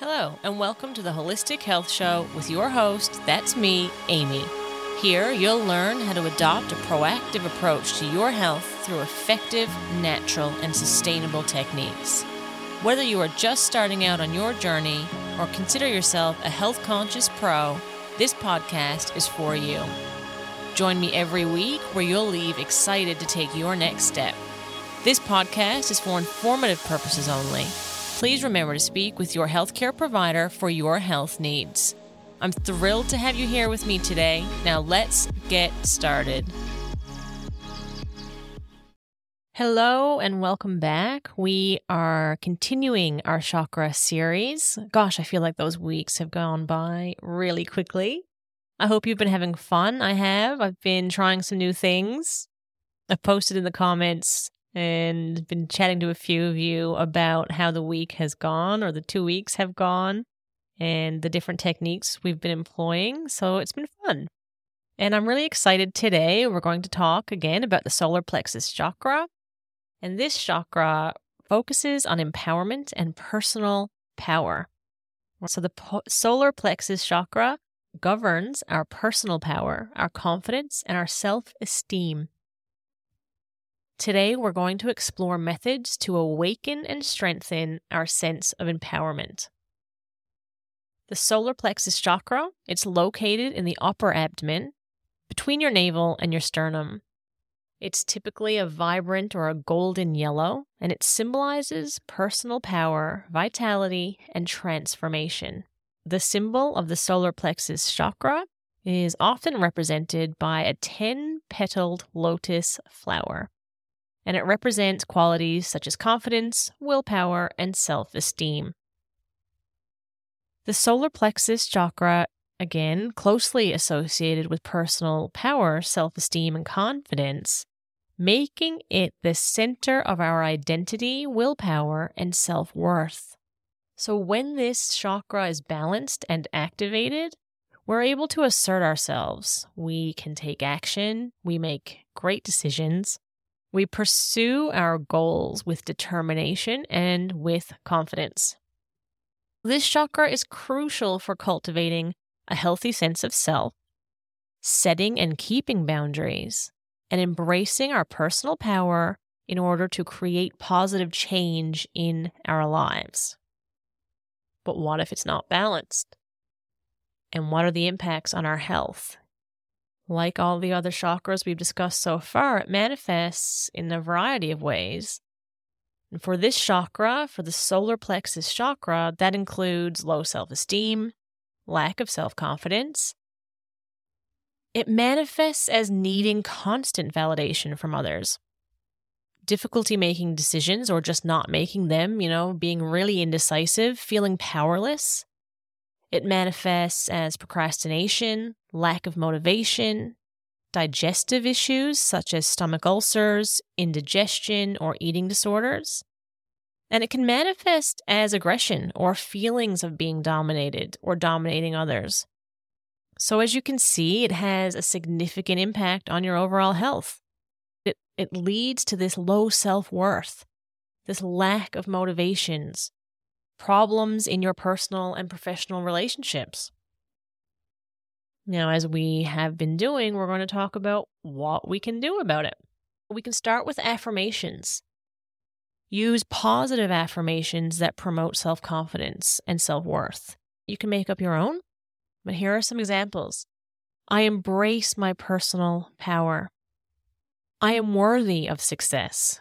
Hello, and welcome to the Holistic Health Show with your host, that's me, Amy. Here, you'll learn how to adopt a proactive approach to your health through effective, natural, and sustainable techniques. Whether you are just starting out on your journey or consider yourself a health-conscious pro, this podcast is for you. Join me every week where you'll leave excited to take your next step. This podcast is for informative purposes only. Please remember to speak with your healthcare provider for your health needs. I'm thrilled to have you here with me today. Now let's get started. Hello and welcome back. We are continuing our chakra series. Gosh, I feel like those weeks have gone by really quickly. I hope you've been having fun. I have. I've been trying some new things. I've posted in the comments and been chatting to a few of you about how the week has gone or the 2 weeks have gone and the different techniques we've been employing. So it's been fun. And I'm really excited today. We're going to talk again about the solar plexus chakra. And this chakra focuses on empowerment and personal power. So the solar plexus chakra governs our personal power, our confidence, and our self-esteem. Today, we're going to explore methods to awaken and strengthen our sense of empowerment. The solar plexus chakra, it's located in the upper abdomen, between your navel and your sternum. It's typically a vibrant or a golden yellow, and it symbolizes personal power, vitality, and transformation. The symbol of the solar plexus chakra is often represented by a 10-petaled lotus flower. And it represents qualities such as confidence, willpower, and self-esteem. The solar plexus chakra, again, closely associated with personal power, self-esteem, and confidence, making it the center of our identity, willpower, and self-worth. So when this chakra is balanced and activated, we're able to assert ourselves. We can take action. We make great decisions. We pursue our goals with determination and with confidence. This chakra is crucial for cultivating a healthy sense of self, setting and keeping boundaries, and embracing our personal power in order to create positive change in our lives. But what if it's not balanced? And what are the impacts on our health? Like all the other chakras we've discussed so far, it manifests in a variety of ways. And for this chakra, for the solar plexus chakra, that includes low self-esteem, lack of self-confidence. It manifests as needing constant validation from others. Difficulty making decisions or just not making them, being really indecisive, feeling powerless. It manifests as procrastination, lack of motivation, digestive issues such as stomach ulcers, indigestion, or eating disorders. And it can manifest as aggression or feelings of being dominated or dominating others. So as you can see, it has a significant impact on your overall health. It leads to this low self-worth, this lack of motivations, problems in your personal and professional relationships. Now, as we have been doing, we're going to talk about what we can do about it. We can start with affirmations. Use positive affirmations that promote self-confidence and self-worth. You can make up your own, but here are some examples. I embrace my personal power. I am worthy of success.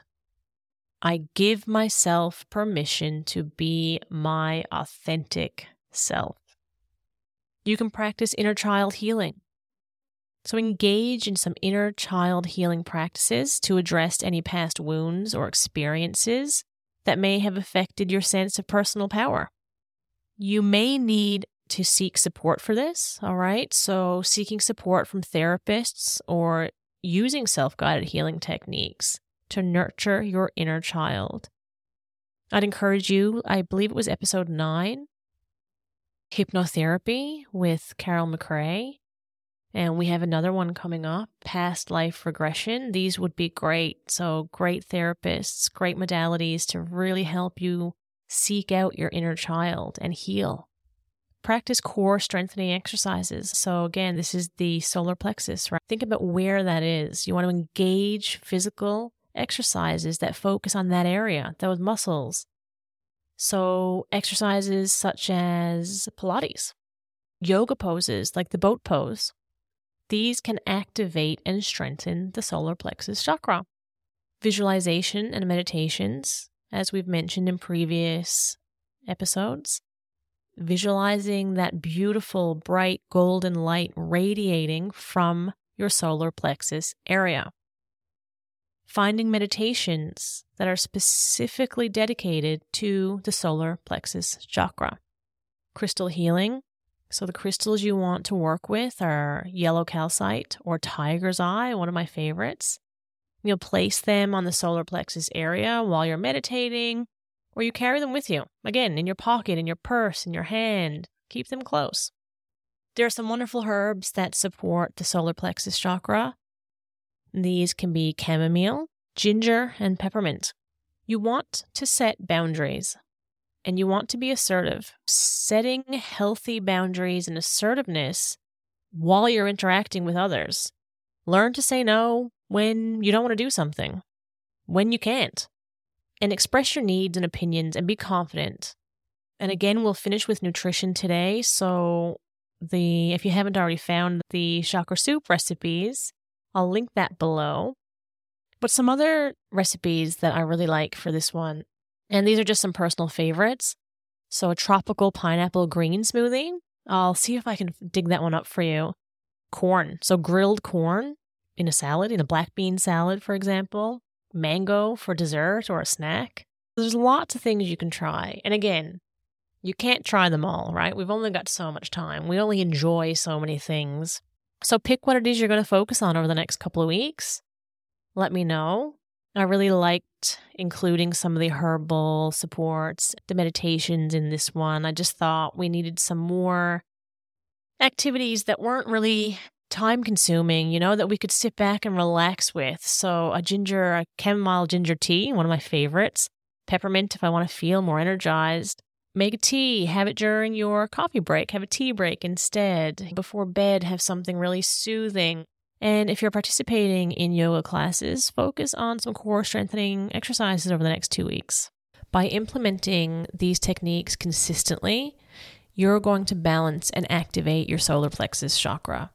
I give myself permission to be my authentic self. You can practice inner child healing. So engage in some inner child healing practices to address any past wounds or experiences that may have affected your sense of personal power. You may need to seek support for this, all right? So seeking support from therapists or using self-guided healing techniques to nurture your inner child. I'd encourage you, I believe it was episode 9, hypnotherapy with Carol McCrae. And we have another one coming up, past life regression. These would be great. So great therapists, great modalities to really help you seek out your inner child and heal. Practice core strengthening exercises. So again, this is the solar plexus, right? Think about where that is. You want to engage physical exercises that focus on that area, those muscles. So exercises such as Pilates, yoga poses like the boat pose, these can activate and strengthen the solar plexus chakra. Visualization and meditations, as we've mentioned in previous episodes, visualizing that beautiful, bright, golden light radiating from your solar plexus area. Finding meditations that are specifically dedicated to the solar plexus chakra. Crystal healing. So the crystals you want to work with are yellow calcite or tiger's eye, one of my favorites. You'll place them on the solar plexus area while you're meditating, or you carry them with you, again, in your pocket, in your purse, in your hand. Keep them close. There are some wonderful herbs that support the solar plexus chakra. These can be chamomile, ginger, and peppermint. You want to set boundaries, and you want to be assertive. Setting healthy boundaries and assertiveness while you're interacting with others. Learn to say no when you don't want to do something, when you can't, and express your needs and opinions and be confident. And again, we'll finish with nutrition today. So if you haven't already found the chakra soup recipes, I'll link that below. But some other recipes that I really like for this one, and these are just some personal favorites. So a tropical pineapple green smoothie. I'll see if I can dig that one up for you. Corn. So grilled corn in a salad, in a black bean salad, for example. Mango for dessert or a snack. There's lots of things you can try. And again, you can't try them all, right? We've only got so much time. We only enjoy so many things. So pick what it is you're going to focus on over the next couple of weeks. Let me know. I really liked including some of the herbal supports, the meditations in this one. I just thought we needed some more activities that weren't really time-consuming, you know, that we could sit back and relax with. So a chamomile ginger tea, one of my favorites. Peppermint if I want to feel more energized. Make a tea. Have it during your coffee break. Have a tea break instead. Before bed, have something really soothing. And if you're participating in yoga classes, focus on some core strengthening exercises over the next 2 weeks. By implementing these techniques consistently, you're going to balance and activate your solar plexus chakra.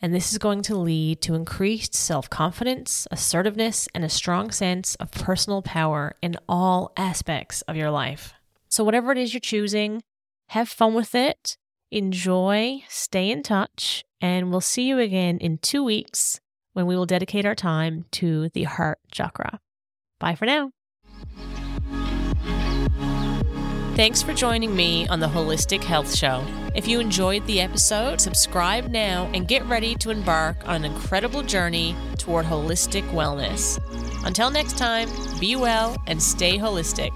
And this is going to lead to increased self-confidence, assertiveness, and a strong sense of personal power in all aspects of your life. So whatever it is you're choosing, have fun with it. Enjoy, stay in touch, and we'll see you again in 2 weeks when we will dedicate our time to the heart chakra. Bye for now. Thanks for joining me on the Holistic Health Show. If you enjoyed the episode, subscribe now and get ready to embark on an incredible journey toward holistic wellness. Until next time, be well and stay holistic.